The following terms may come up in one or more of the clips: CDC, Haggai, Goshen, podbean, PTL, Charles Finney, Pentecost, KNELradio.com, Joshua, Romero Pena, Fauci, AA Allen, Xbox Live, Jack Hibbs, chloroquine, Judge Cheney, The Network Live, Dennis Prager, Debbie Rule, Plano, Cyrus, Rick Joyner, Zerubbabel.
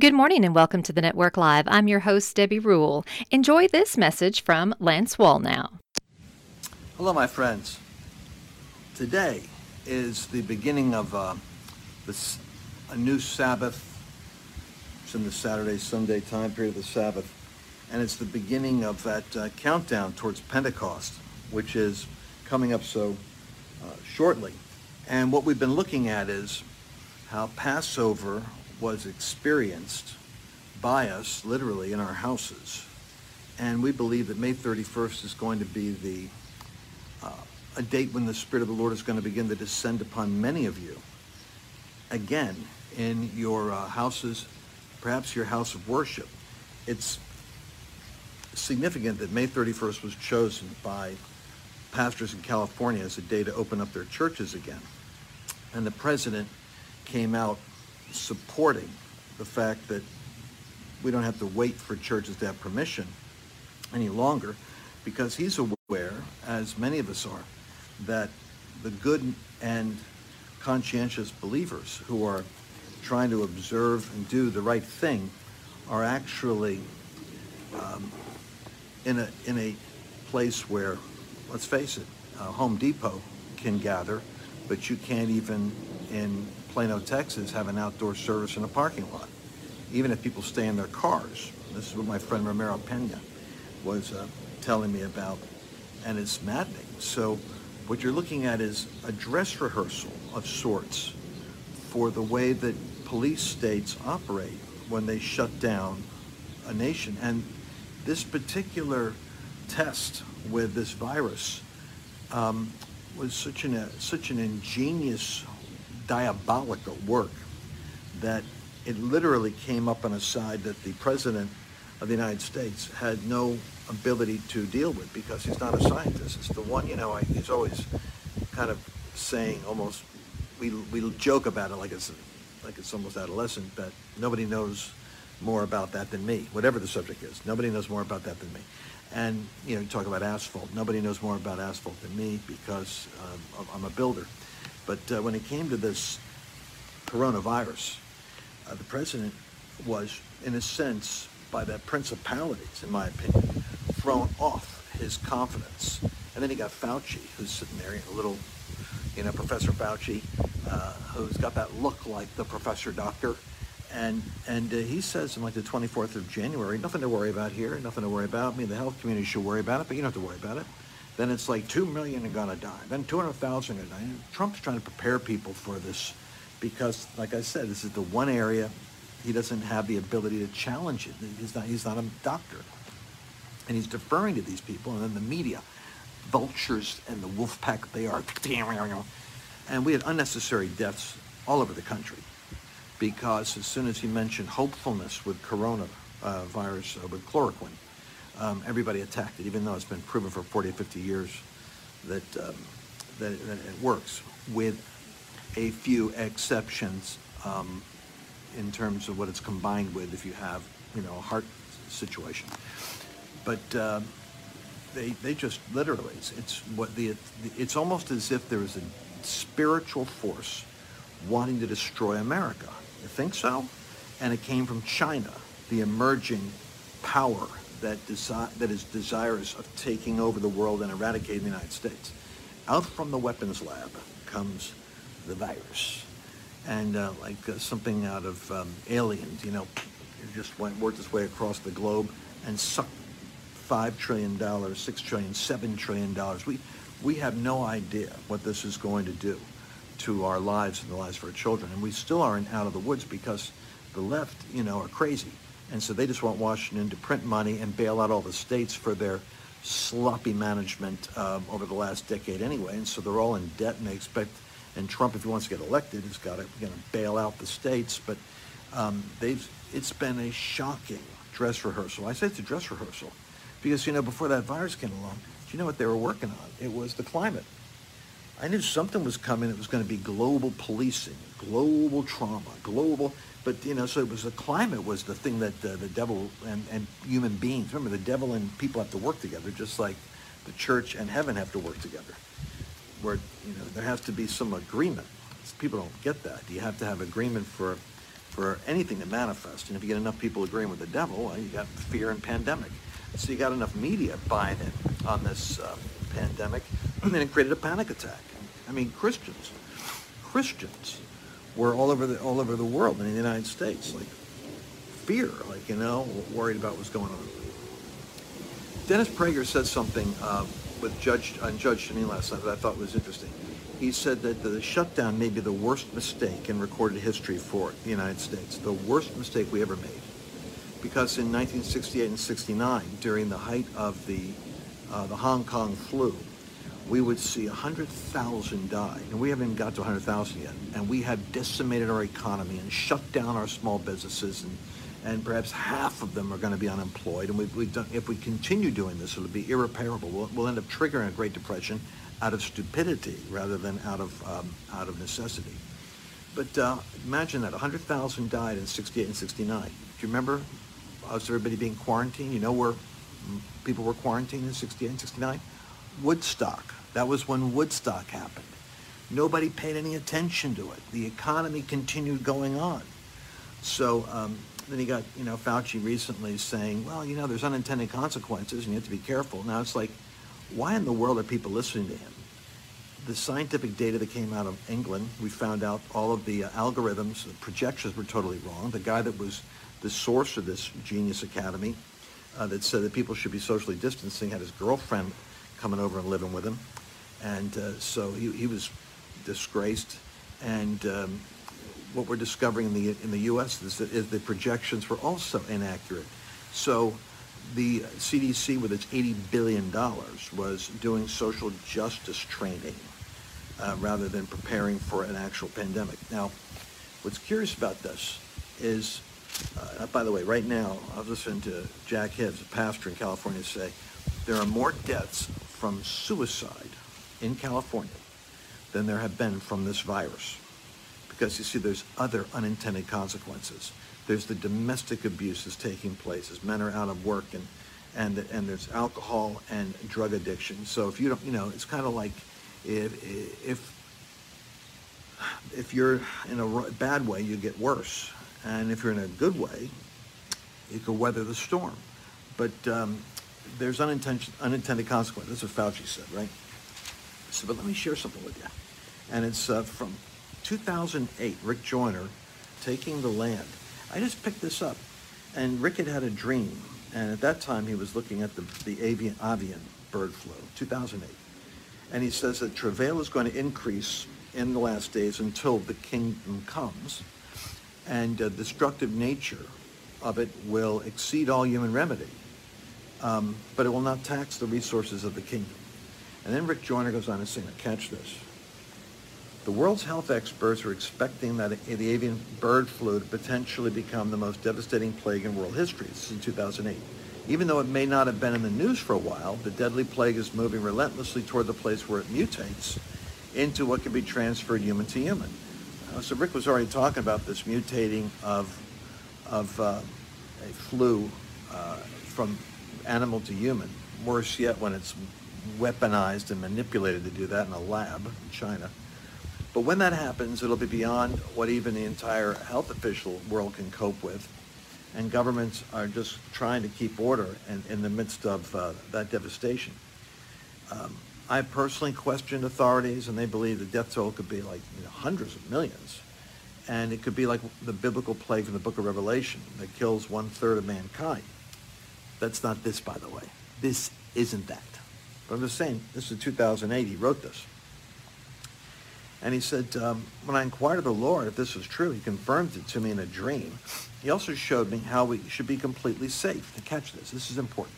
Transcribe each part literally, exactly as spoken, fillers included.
Good morning and welcome to The Network Live. I'm your host, Debbie Rule. Enjoy this message from Lance Wallnau. Hello, my friends. Today is the beginning of uh, this, a new Sabbath. It's in the Saturday, Sunday time period of the Sabbath. And it's the beginning of that uh, countdown towards Pentecost, which is coming up so uh, shortly. And what we've been looking at is how Passover was experienced by us literally in our houses. And we believe that May thirty-first is going to be the uh, a date when the Spirit of the Lord is going to begin to descend upon many of you. Again, in your uh, houses, perhaps your house of worship. It's significant that May thirty-first was chosen by pastors in California as a day to open up their churches again. And the president came out supporting the fact that we don't have to wait for churches to have permission any longer, because he's aware, as many of us are, that the good and conscientious believers who are trying to observe and do the right thing are actually um, in a in a place where, let's face it, uh, Home Depot can gather, but you can't even in Plano, Texas, have an outdoor service in a parking lot, even if people stay in their cars. This is what my friend Romero Pena was uh, telling me about, and it's maddening. So what you're looking at is a dress rehearsal of sorts for the way that police states operate when they shut down a nation. And this particular test with this virus um, was such an, uh, such an ingenious diabolical work that it literally came up on a side that the president of the United States had no ability to deal with, because he's not a scientist. It's the one, you know, I, he's always kind of saying, almost, we we joke about it like it's like it's almost adolescent, but nobody knows more about that than me, whatever the subject is. Nobody knows more about that than me. And, you know, you talk about asphalt. Nobody knows more about asphalt than me because um, I'm a builder. But uh, when it came to this coronavirus, uh, the president was, in a sense, by the principalities, in my opinion, thrown off his confidence. And then he got Fauci, who's sitting there, a little, you know, Professor Fauci, uh, who's got that look like the professor doctor. And and uh, he says on like the twenty-fourth of January, nothing to worry about here, nothing to worry about. I mean, the health community should worry about it, but you don't have to worry about it. Then it's like two million are going to die. Then two hundred thousand are going to die. Trump's trying to prepare people for this because, like I said, this is the one area he doesn't have the ability to challenge it. He's not, he's not a doctor. And he's deferring to these people. And then the media, vultures and the wolf pack they are. And we had unnecessary deaths all over the country because as soon as he mentioned hopefulness with coronavirus, uh, uh, with chloroquine, Um, everybody attacked it, even though it's been proven for forty, fifty years that, um, that, it, that it works, with a few exceptions um, in terms of what it's combined with if you have, you know, a heart situation. But uh, they they just literally, it's, it's what the it's almost as if there is a spiritual force wanting to destroy America. You think so? And it came from China, the emerging power That, desi- that is desirous of taking over the world and eradicating the United States. Out from the weapons lab comes the virus. And uh, like uh, something out of um, Aliens, you know, it just went, worked its way across the globe and sucked five trillion dollars, six trillion dollars, seven trillion dollars. We, we have no idea what this is going to do to our lives and the lives of our children. And we still aren't out of the woods because the left, you know, are crazy. And so they just want Washington to print money and bail out all the states for their sloppy management um, over the last decade anyway. And so they're all in debt, and they expect And Trump, if he wants to get elected, is got to you know, bail out the states. But um, they've it's been a shocking dress rehearsal. I say it's a dress rehearsal because, you know, before that virus came along, do you know what they were working on? It was the climate. I knew something was coming. It was going to be global policing, global trauma, global. But, you know, so it was the climate was the thing that uh, the devil and, and human beings, remember, the devil and people have to work together, just like the church and heaven have to work together, where, you know, there has to be some agreement. People don't get that. You have to have agreement for for anything to manifest. And if you get enough people agreeing with the devil, well, you got fear and pandemic. So you got enough media buying in on this uh, pandemic, and then it created a panic attack. I mean, Christians, Christians were all over the all over the world, and in the United States, like fear, like, you know, worried about what's going on. Dennis Prager said something uh, with Judge on Judge Cheney last night that I thought was interesting. He said that the shutdown may be the worst mistake in recorded history for the United States, the worst mistake we ever made, because in nineteen sixty-eight and sixty-nine, during the height of the uh, the Hong Kong flu, we would see one hundred thousand die, and we haven't got to one hundred thousand yet, and we have decimated our economy and shut down our small businesses, and, and perhaps half of them are going to be unemployed, and we've, we've done, if we continue doing this, it'll be irreparable. We'll, we'll end up triggering a Great Depression out of stupidity rather than out of, um, out of necessity. But uh, imagine that, one hundred thousand died in sixty-eight and sixty-nine. Do you remember us, everybody being quarantined? You know where people were quarantined in sixty-eight and sixty-nine? Woodstock. That was when Woodstock happened. Nobody paid any attention to it. The economy continued going on. So um, then he got, you know, Fauci recently saying, well, you know, there's unintended consequences and you have to be careful. Now it's like, why in the world are people listening to him? The scientific data that came out of England, we found out all of the uh, algorithms, the projections were totally wrong. The guy that was the source of this genius academy uh, that said that people should be socially distancing had his girlfriend coming over and living with him, and uh, so he, he was disgraced. And um, what we're discovering in the in the U S is that is the projections were also inaccurate. So the C D C, with its eighty billion dollars, was doing social justice training uh, rather than preparing for an actual pandemic. Now, what's curious about this is, uh, by the way, right now I was listening to Jack Hibbs, a pastor in California, say there are more deaths from suicide in California than there have been from this virus. Because you see, there's other unintended consequences. There's the domestic abuse that's taking place as men are out of work, and and and there's alcohol and drug addiction. So if you don't, you know, it's kind of like if if if you're in a bad way, you get worse, and if you're in a good way, you can weather the storm. But um, there's unintended, unintended consequences. That's what Fauci said, right? So, but let me share something with you. And it's uh, from two thousand eight, Rick Joyner, Taking the Land. I just picked this up. And Rick had had a dream. And at that time, he was looking at the, the avian, avian bird flu, two thousand eight. And he says that travail is going to increase in the last days until the kingdom comes. And the uh, destructive nature of it will exceed all human remedy. Um, but it will not tax the resources of the kingdom. And then Rick Joyner goes on to say, catch this. The world's health experts are expecting that the avian bird flu to potentially become the most devastating plague in world history. This is in two thousand eight. Even though it may not have been in the news for a while, the deadly plague is moving relentlessly toward the place where it mutates into what can be transferred human to human. Uh, so Rick was already talking about this mutating of, of uh, a flu uh, from animal to human, worse yet when it's weaponized and manipulated to do that in a lab in China. But when that happens, it'll be beyond what even the entire health official world can cope with, and governments are just trying to keep order in, in the midst of uh, that devastation. Um, I personally questioned authorities, and they believe the death toll could be like you know, hundreds of millions, and it could be like the biblical plague in the book of Revelation that kills one-third of mankind. That's not this, by the way. This isn't that. But I'm just saying, this is two thousand eight, he wrote this. And he said, um, when I inquired of the Lord if this was true, he confirmed it to me in a dream. He also showed me how we should be completely safe. Now catch this, this is important.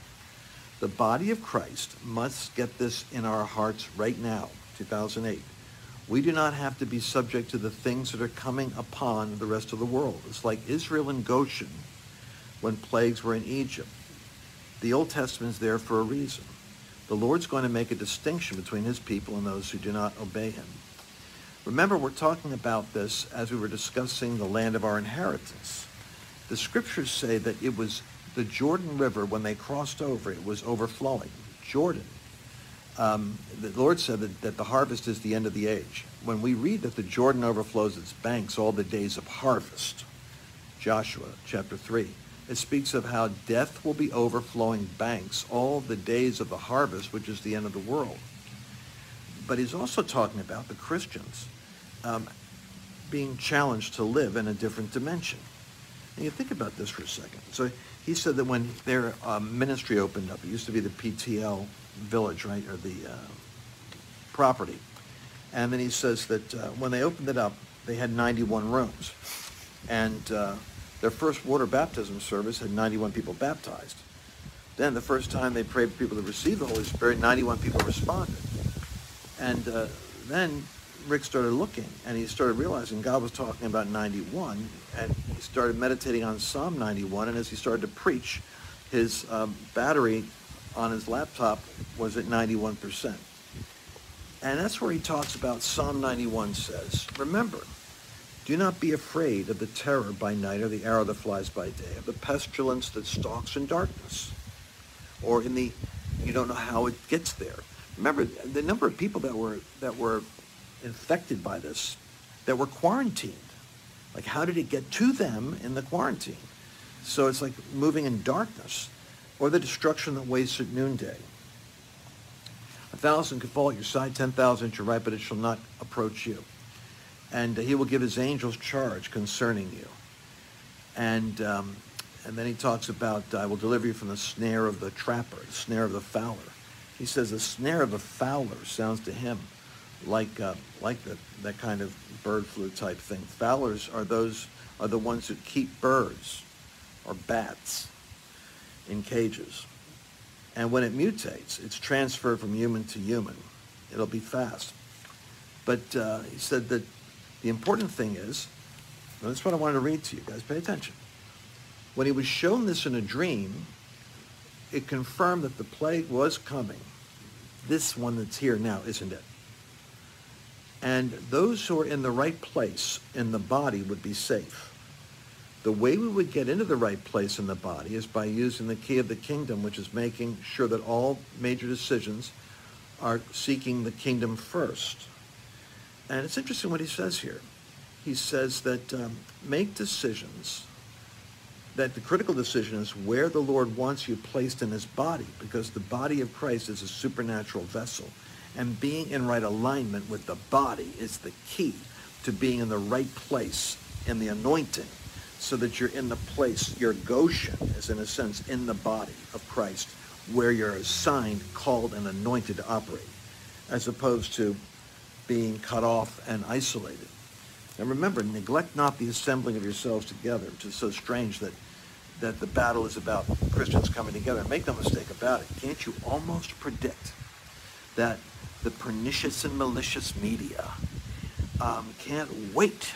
The body of Christ must get this in our hearts right now, two thousand eight. We do not have to be subject to the things that are coming upon the rest of the world. It's like Israel and Goshen when plagues were in Egypt. The Old Testament is there for a reason. The Lord's going to make a distinction between his people and those who do not obey him. Remember, we're talking about this as we were discussing the land of our inheritance. The scriptures say that it was the Jordan River, when they crossed over, it was overflowing. Jordan. Um, the Lord said that, that the harvest is the end of the age. When we read that the Jordan overflows its banks all the days of harvest, Joshua chapter three, it speaks of how death will be overflowing banks all the days of the harvest, which is the end of the world. But he's also talking about the Christians um, being challenged to live in a different dimension. And you think about this for a second. So he said that when their um, ministry opened up, it used to be the P T L village, right, or the uh, property. And then he says that uh, when they opened it up, they had ninety-one rooms. And uh, their first water baptism service had ninety-one people baptized. Then the first time they prayed for people to receive the Holy Spirit, ninety-one people responded. And uh, then Rick started looking, and he started realizing God was talking about ninety-one, and he started meditating on Psalm ninety-one, and as he started to preach, his um, battery on his laptop was at ninety-one percent. And that's where he talks about Psalm ninety-one says, remember, do not be afraid of the terror by night or the arrow that flies by day, of the pestilence that stalks in darkness, or in the, you don't know how it gets there. Remember, the number of people that were that were infected by this, that were quarantined. Like, how did it get to them in the quarantine? So it's like moving in darkness, or the destruction that wastes at noonday. A thousand could fall at your side, ten thousand at your right, but it shall not approach you. And he will give his angels charge concerning you. And um, and then he talks about, I will deliver you from the snare of the trapper, the snare of the fowler. He says the snare of a fowler sounds to him like uh, like the, that kind of bird flu type thing. Fowlers are those are the ones who keep birds or bats in cages. And when it mutates, it's transferred from human to human. It'll be fast. But uh, he said that the important thing is, and that's what I wanted to read to you guys, pay attention. When he was shown this in a dream, it confirmed that the plague was coming. This one that's here now, isn't it? And those who are in the right place in the body would be safe. The way we would get into the right place in the body is by using the key of the kingdom, which is making sure that all major decisions are seeking the kingdom first. And it's interesting what he says here. He says that um, make decisions, that the critical decision is where the Lord wants you placed in his body, because the body of Christ is a supernatural vessel. And being in right alignment with the body is the key to being in the right place in the anointing, so that you're in the place, your Goshen is in a sense in the body of Christ, where you're assigned, called, and anointed to operate, as opposed to being cut off and isolated. And remember, neglect not the assembling of yourselves together, which is so strange that that the battle is about Christians coming together. Make no mistake about it. Can't you almost predict that the pernicious and malicious media um, can't wait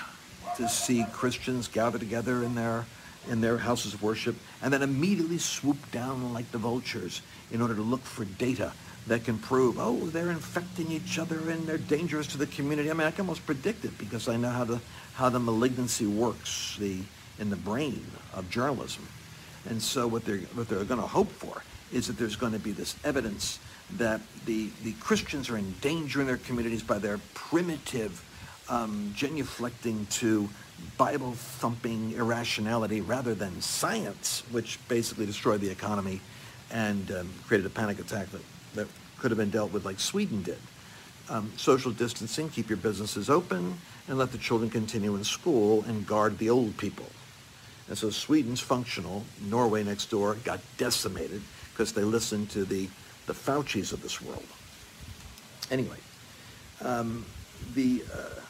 to see Christians gather together in their in their houses of worship, and then immediately swoop down like the vultures in order to look for data that can prove, oh, they're infecting each other and they're dangerous to the community. I mean, I can almost predict it because I know how the how the malignancy works the in the brain of journalism. And so what they're what they're going to hope for is that there's going to be this evidence that the, the Christians are endangering their communities by their primitive um, genuflecting to Bible-thumping irrationality rather than science, which basically destroyed the economy and um, created a panic attack that, that could have been dealt with like Sweden did. Um, social distancing, keep your businesses open, and let the children continue in school and guard the old people. And so Sweden's functional, Norway next door, got decimated because they listened to the the Faucis of this world. Anyway, um, the uh,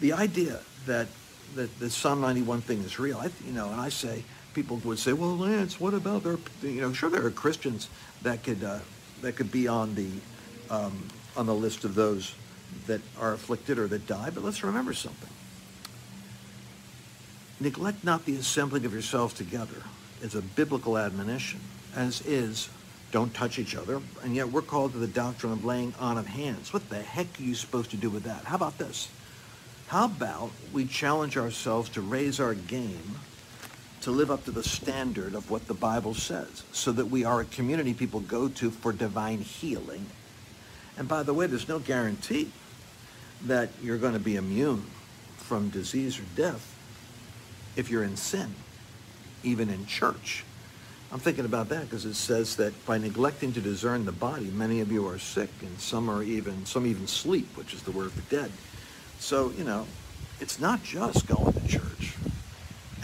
the idea that that the Psalm ninety-one thing is real, I, you know, and I say people would say, well, Lance, what about their, you know, sure there are Christians that could uh, that could be on the um, on the list of those that are afflicted or that die, but let's remember something. Neglect not the assembling of yourselves together is a biblical admonition, as is don't touch each other, and yet we're called to the doctrine of laying on of hands. What the heck are you supposed to do with that? How about this? How about we challenge ourselves to raise our game to live up to the standard of what the Bible says, so that we are a community people go to for divine healing. And by the way, there's no guarantee that you're going to be immune from disease or death if you're in sin, even in church. I'm thinking about that because it says that by neglecting to discern the body, many of you are sick, and some are even, some even sleep, which is the word for dead. So, you know, it's not just going to church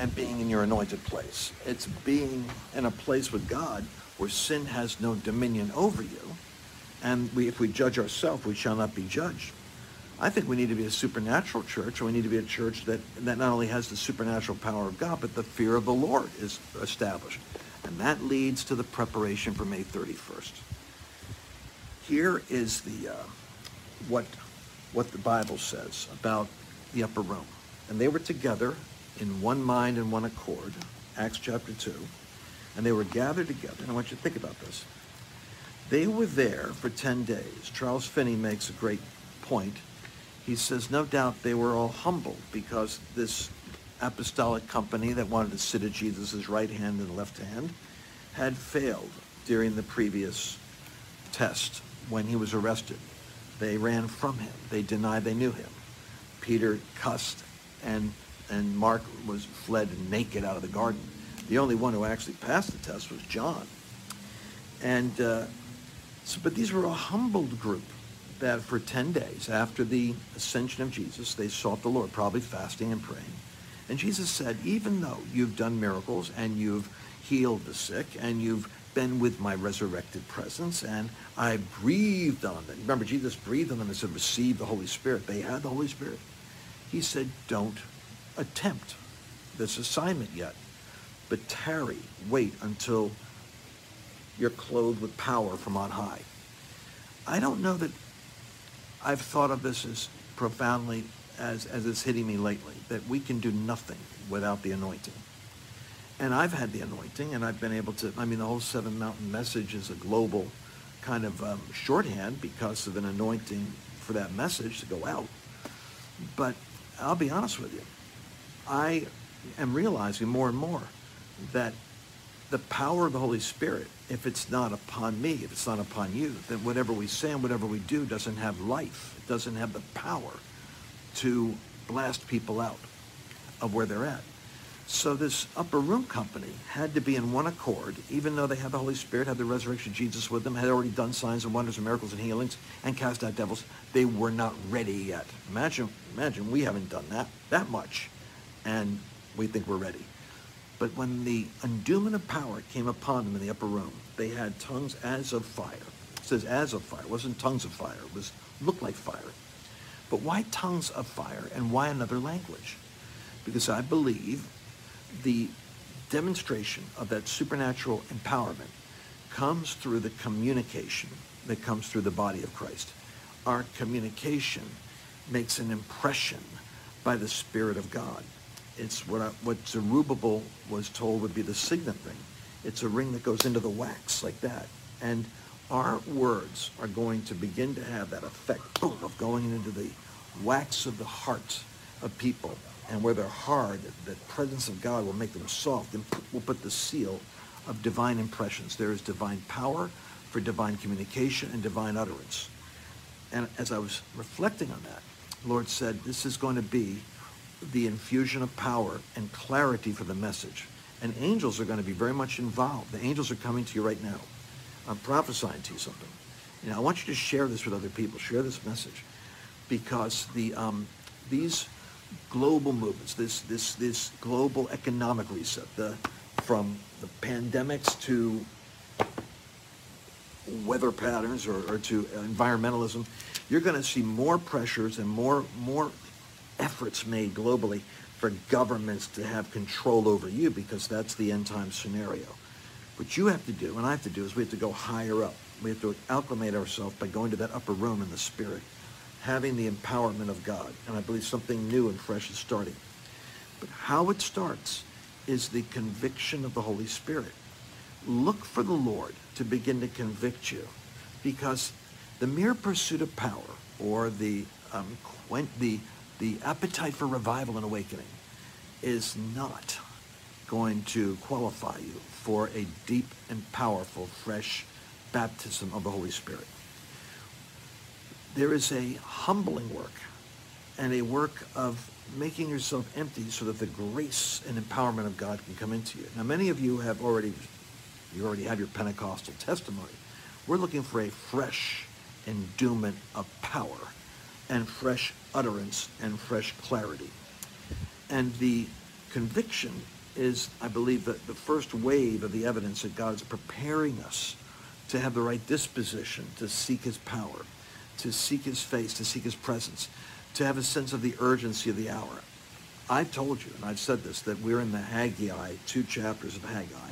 and being in your anointed place. It's being in a place with God where sin has no dominion over you. And we, if we judge ourselves, we shall not be judged. I think we need to be a supernatural church, and we need to be a church that, that not only has the supernatural power of God, but the fear of the Lord is established. And that leads to the preparation for May thirty-first. Here is the uh, what, what the Bible says about the upper room. And they were together in one mind and one accord, Acts chapter two. And they were gathered together. And I want you to think about this. They were there for ten days. Charles Finney makes a great point. He says, no doubt they were all humbled because this apostolic company that wanted to sit at Jesus' right hand and left hand had failed during the previous test when he was arrested. They ran from him. They denied they knew him. Peter cussed, and, and Mark was fled naked out of the garden. The only one who actually passed the test was John. And uh, so, but these were a humbled group that for ten days after the ascension of Jesus, they sought the Lord, probably fasting and praying. And Jesus said, even though you've done miracles and you've healed the sick and you've been with my resurrected presence and I breathed on them. Remember, Jesus breathed on them and said, receive the Holy Spirit. They had the Holy Spirit. He said, don't attempt this assignment yet, but tarry, wait until you're clothed with power from on high. I don't know that I've thought of this as profoundly As, as it's hitting me lately, that we can do nothing without the anointing. And I've had the anointing, and I've been able to, I mean, the whole Seven Mountain message is a global kind of um, shorthand because of an anointing for that message to go out. But I'll be honest with you, I am realizing more and more that the power of the Holy Spirit, if it's not upon me, if it's not upon you, then whatever we say and whatever we do doesn't have life, it doesn't have the power to blast people out of where they're at. So this upper room company had to be in one accord, even though they had the Holy Spirit, had the resurrection of Jesus with them, had already done signs and wonders and miracles and healings and cast out devils. They were not ready yet. Imagine, imagine we haven't done that, that much, and we think we're ready. But when the endowment of power came upon them in the upper room, they had tongues as of fire. It says as of fire. It wasn't tongues of fire. It was looked like fire. But why tongues of fire and why another language? Because I believe the demonstration of that supernatural empowerment comes through the communication that comes through the body of Christ. Our communication makes an impression by the Spirit of God. It's what, I, what Zerubbabel was told would be the signet ring. It's a ring that goes into the wax like that. And our words are going to begin to have that effect, boom, of going into the wax of the heart of people. And where they're hard, the presence of God will make them soft and will put the seal of divine impressions. There is divine power for divine communication and divine utterance. And as I was reflecting on that, the Lord said, this is going to be the infusion of power and clarity for the message. And angels are going to be very much involved. The angels are coming to you right now. I'm prophesying to you something. You know, I want you to share this with other people. Share this message, because the um, these global movements, this this this global economic reset, the from the pandemics to weather patterns or, or to environmentalism, you're going to see more pressures and more more efforts made globally for governments to have control over you, because that's the end time scenario. What you have to do, and I have to do, is we have to go higher up. We have to acclimate ourselves by going to that upper room in the Spirit, having the empowerment of God. And I believe something new and fresh is starting. But how it starts is the conviction of the Holy Spirit. Look for the Lord to begin to convict you, because the mere pursuit of power, or the um, quen the the appetite for revival and awakening, is not going to qualify you for a deep and powerful, fresh baptism of the Holy Spirit. There is a humbling work and a work of making yourself empty so that the grace and empowerment of God can come into you. Now, many of you have already, you already have your Pentecostal testimony. We're looking for a fresh endowment of power and fresh utterance and fresh clarity. And the conviction is, I believe, that the first wave of the evidence that God is preparing us to have the right disposition to seek his power, to seek his face, to seek his presence, to have a sense of the urgency of the hour. I've told you, and I've said this, that we're in the Haggai, two chapters of Haggai,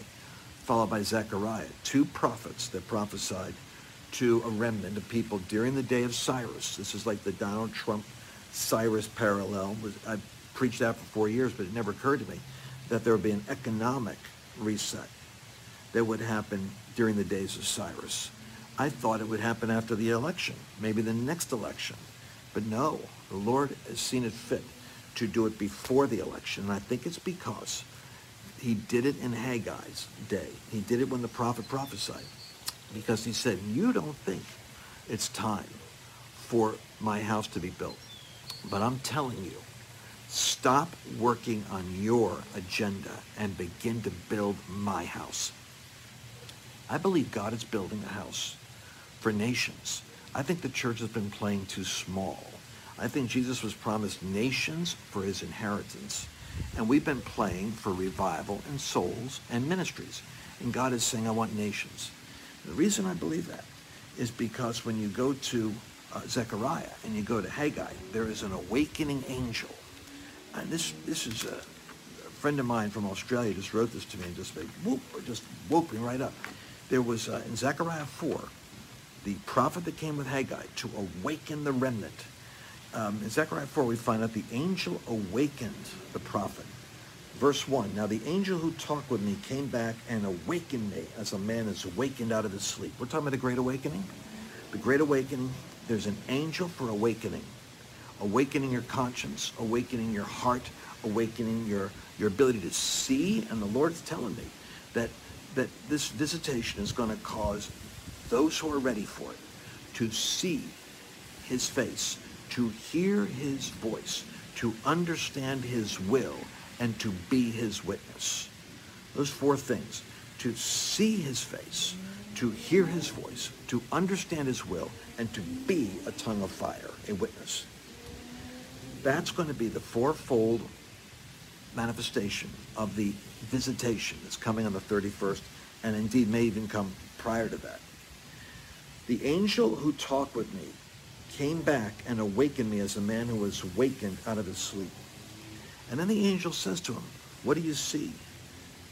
followed by Zechariah, two prophets that prophesied to a remnant of people during the day of Cyrus. This is like the Donald Trump Cyrus parallel. I've preached that for four years, but it never occurred to me that there would be an economic reset that would happen during the days of Cyrus. I thought it would happen after the election, maybe the next election. But no, the Lord has seen it fit to do it before the election. And I think it's because he did it in Haggai's day. He did it when the prophet prophesied, because he said, you don't think it's time for my house to be built. But I'm telling you, stop working on your agenda and begin to build my house. I believe God is building a house for nations. I think the church has been playing too small. I think Jesus was promised nations for his inheritance. And we've been playing for revival and souls and ministries. And God is saying, I want nations. The reason I believe that is because when you go to uh, Zechariah and you go to Haggai, there is an awakening angel. And this, this is a, a friend of mine from Australia just wrote this to me and just made whoop, or just whooping right up. There was, uh, in Zechariah four, the prophet that came with Haggai to awaken the remnant. Um, in Zechariah four, we find out the angel awakened the prophet. Verse one, now the angel who talked with me came back and awakened me as a man is awakened out of his sleep. We're talking about the Great Awakening. The Great Awakening, there's an angel for awakening. Awakening your conscience, awakening your heart, awakening your, your ability to see. And the Lord's telling me that, that this visitation is going to cause those who are ready for it to see his face, to hear his voice, to understand his will, and to be his witness. Those four things: to see his face, to hear his voice, to understand his will, and to be a tongue of fire, a witness. That's going to be the fourfold manifestation of the visitation that's coming on the thirty-first, and indeed may even come prior to that. The angel who talked with me came back and awakened me as a man who was wakened out of his sleep. And then the angel says to him, what do you see?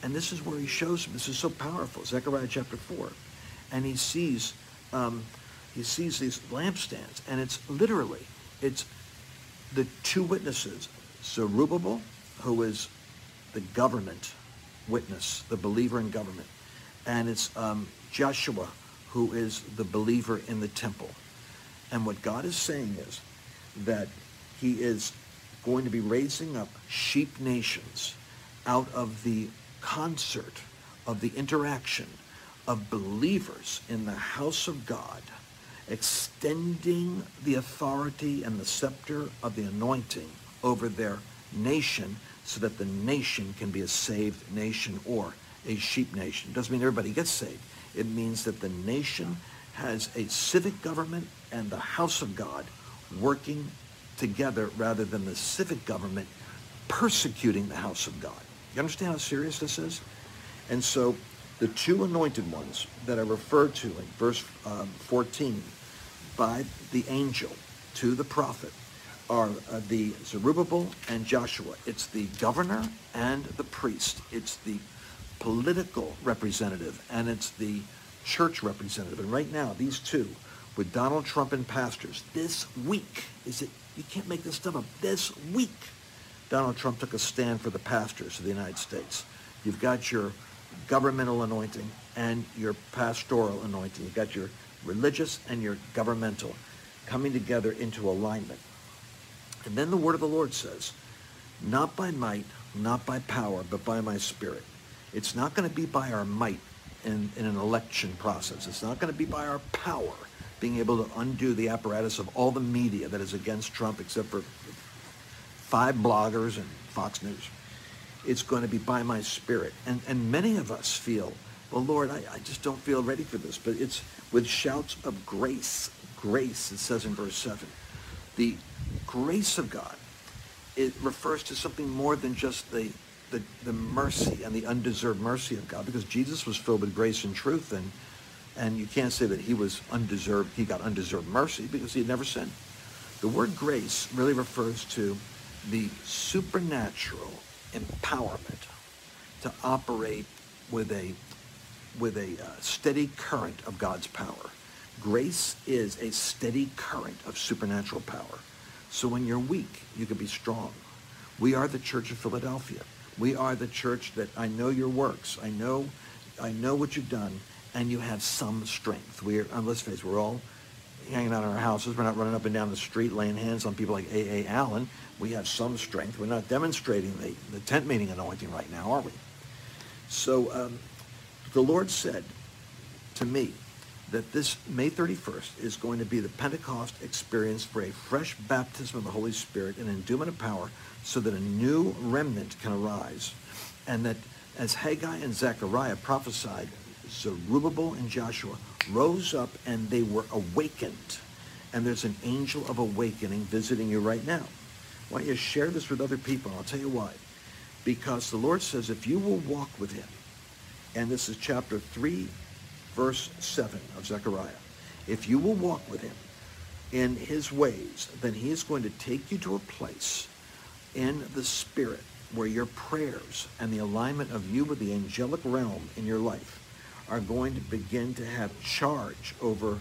And this is where he shows him. This is so powerful. Zechariah chapter four. And he sees, um, he sees these lampstands. And it's literally, it's the two witnesses, Zerubbabel, who is the government witness, the believer in government. And it's um, Joshua, who is the believer in the temple. And what God is saying is that he is going to be raising up sheep nations out of the concert of the interaction of believers in the house of God, extending the authority and the scepter of the anointing over their nation so that the nation can be a saved nation or a sheep nation. It doesn't mean everybody gets saved. It means that the nation has a civic government and the house of God working together rather than the civic government persecuting the house of God. You understand how serious this is? And so the two anointed ones that are referred to in verse um, fourteen by the angel to the prophet are uh, the Zerubbabel and Joshua. It's the governor and the priest. It's the political representative and it's the church representative. And right now, these two, with Donald Trump and pastors this week. Is it? You can't make this stuff up. This week, Donald Trump took a stand for the pastors of the United States. You've got your governmental anointing and your pastoral anointing. You've got your religious and your governmental coming together into alignment. And then the word of the Lord says, not by might, not by power, but by my spirit. It's not going to be by our might in, in an election process. It's not going to be by our power, being able to undo the apparatus of all the media that is against Trump, except for five bloggers and Fox News. It's going to be by my spirit. And, and many of us feel, well, Lord, I, I just don't feel ready for this. But it's with shouts of grace. Grace, it says in verse seven. The grace of God, it refers to something more than just the, the, the mercy and the undeserved mercy of God, because Jesus was filled with grace and truth, and, and you can't say that he was undeserved, he got undeserved mercy because he had never sinned. The word grace really refers to the supernatural empowerment to operate with a, with a uh, steady current of God's power. Grace is a steady current of supernatural power. So when you're weak, you can be strong. We are the Church of Philadelphia. We are the church that I know your works. I know, I know what you've done, and you have some strength. We're, and let's face it, we're all hanging out in our houses. We're not running up and down the street laying hands on people like A A Allen. We have some strength. We're not demonstrating the, the tent meeting anointing right now, are we? So um, the Lord said to me, that this May thirty-first is going to be the Pentecost experience for a fresh baptism of the Holy Spirit and endowment of power so that a new remnant can arise. And that as Haggai and Zechariah prophesied, Zerubbabel and Joshua rose up and they were awakened. And there's an angel of awakening visiting you right now. Why don't you share this with other people? I'll tell you why. Because the Lord says if you will walk with him, and this is chapter three, verse seven of Zechariah. If you will walk with him in his ways, then he is going to take you to a place in the spirit where your prayers and the alignment of you with the angelic realm in your life are going to begin to have charge over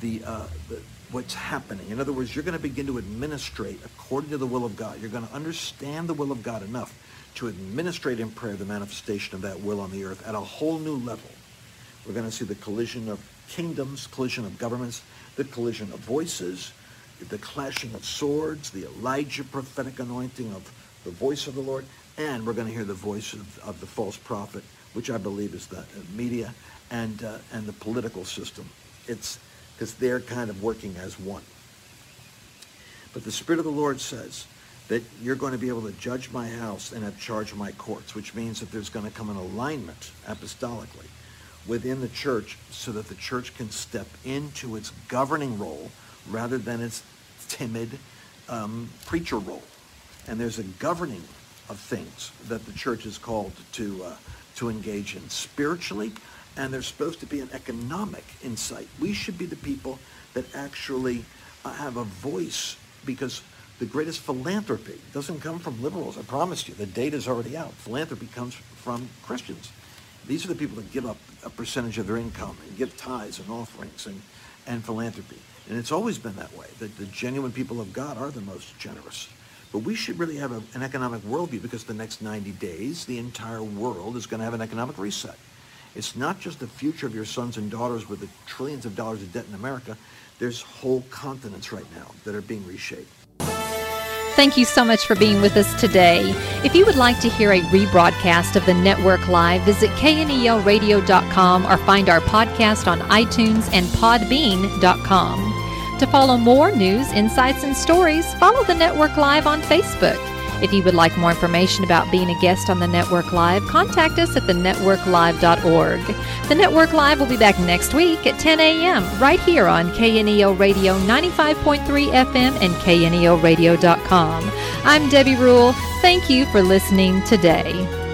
the, uh, the what's happening. In other words, you're going to begin to administrate according to the will of God. You're going to understand the will of God enough to administrate in prayer the manifestation of that will on the earth at a whole new level. We're going to see the collision of kingdoms, collision of governments, the collision of voices, the clashing of swords, the Elijah prophetic anointing of the voice of the Lord, and we're going to hear the voice of, of the false prophet, which I believe is the media and uh, and the political system. It's because they're kind of working as one. But the Spirit of the Lord says that you're going to be able to judge my house and have charge of my courts, which means that there's going to come an alignment apostolically within the church so that the church can step into its governing role rather than its timid um, preacher role. And there's a governing of things that the church is called to, uh, to engage in spiritually, and there's supposed to be an economic insight. We should be the people that actually uh, have a voice, because the greatest philanthropy doesn't come from liberals, I promise you. The data's already out. Philanthropy comes from Christians. These are the people that give up a percentage of their income and give tithes and offerings and, and philanthropy. And it's always been that way, that the genuine people of God are the most generous. But we should really have a, an economic worldview, because the next ninety days, the entire world is going to have an economic reset. It's not just the future of your sons and daughters with the trillions of dollars of debt in America. There's whole continents right now that are being reshaped. Thank you so much for being with us today. If you would like to hear a rebroadcast of the Network Live, visit K N E L radio dot com or find our podcast on iTunes and podbean dot com. To follow more news, insights, and stories, follow the Network Live on Facebook. If you would like more information about being a guest on the Network Live, contact us at the network live dot org. The Network Live will be back next week at ten a.m. right here on K N E L Radio ninety-five point three F M and K N E L radio dot com. I'm Debbie Rule. Thank you for listening today.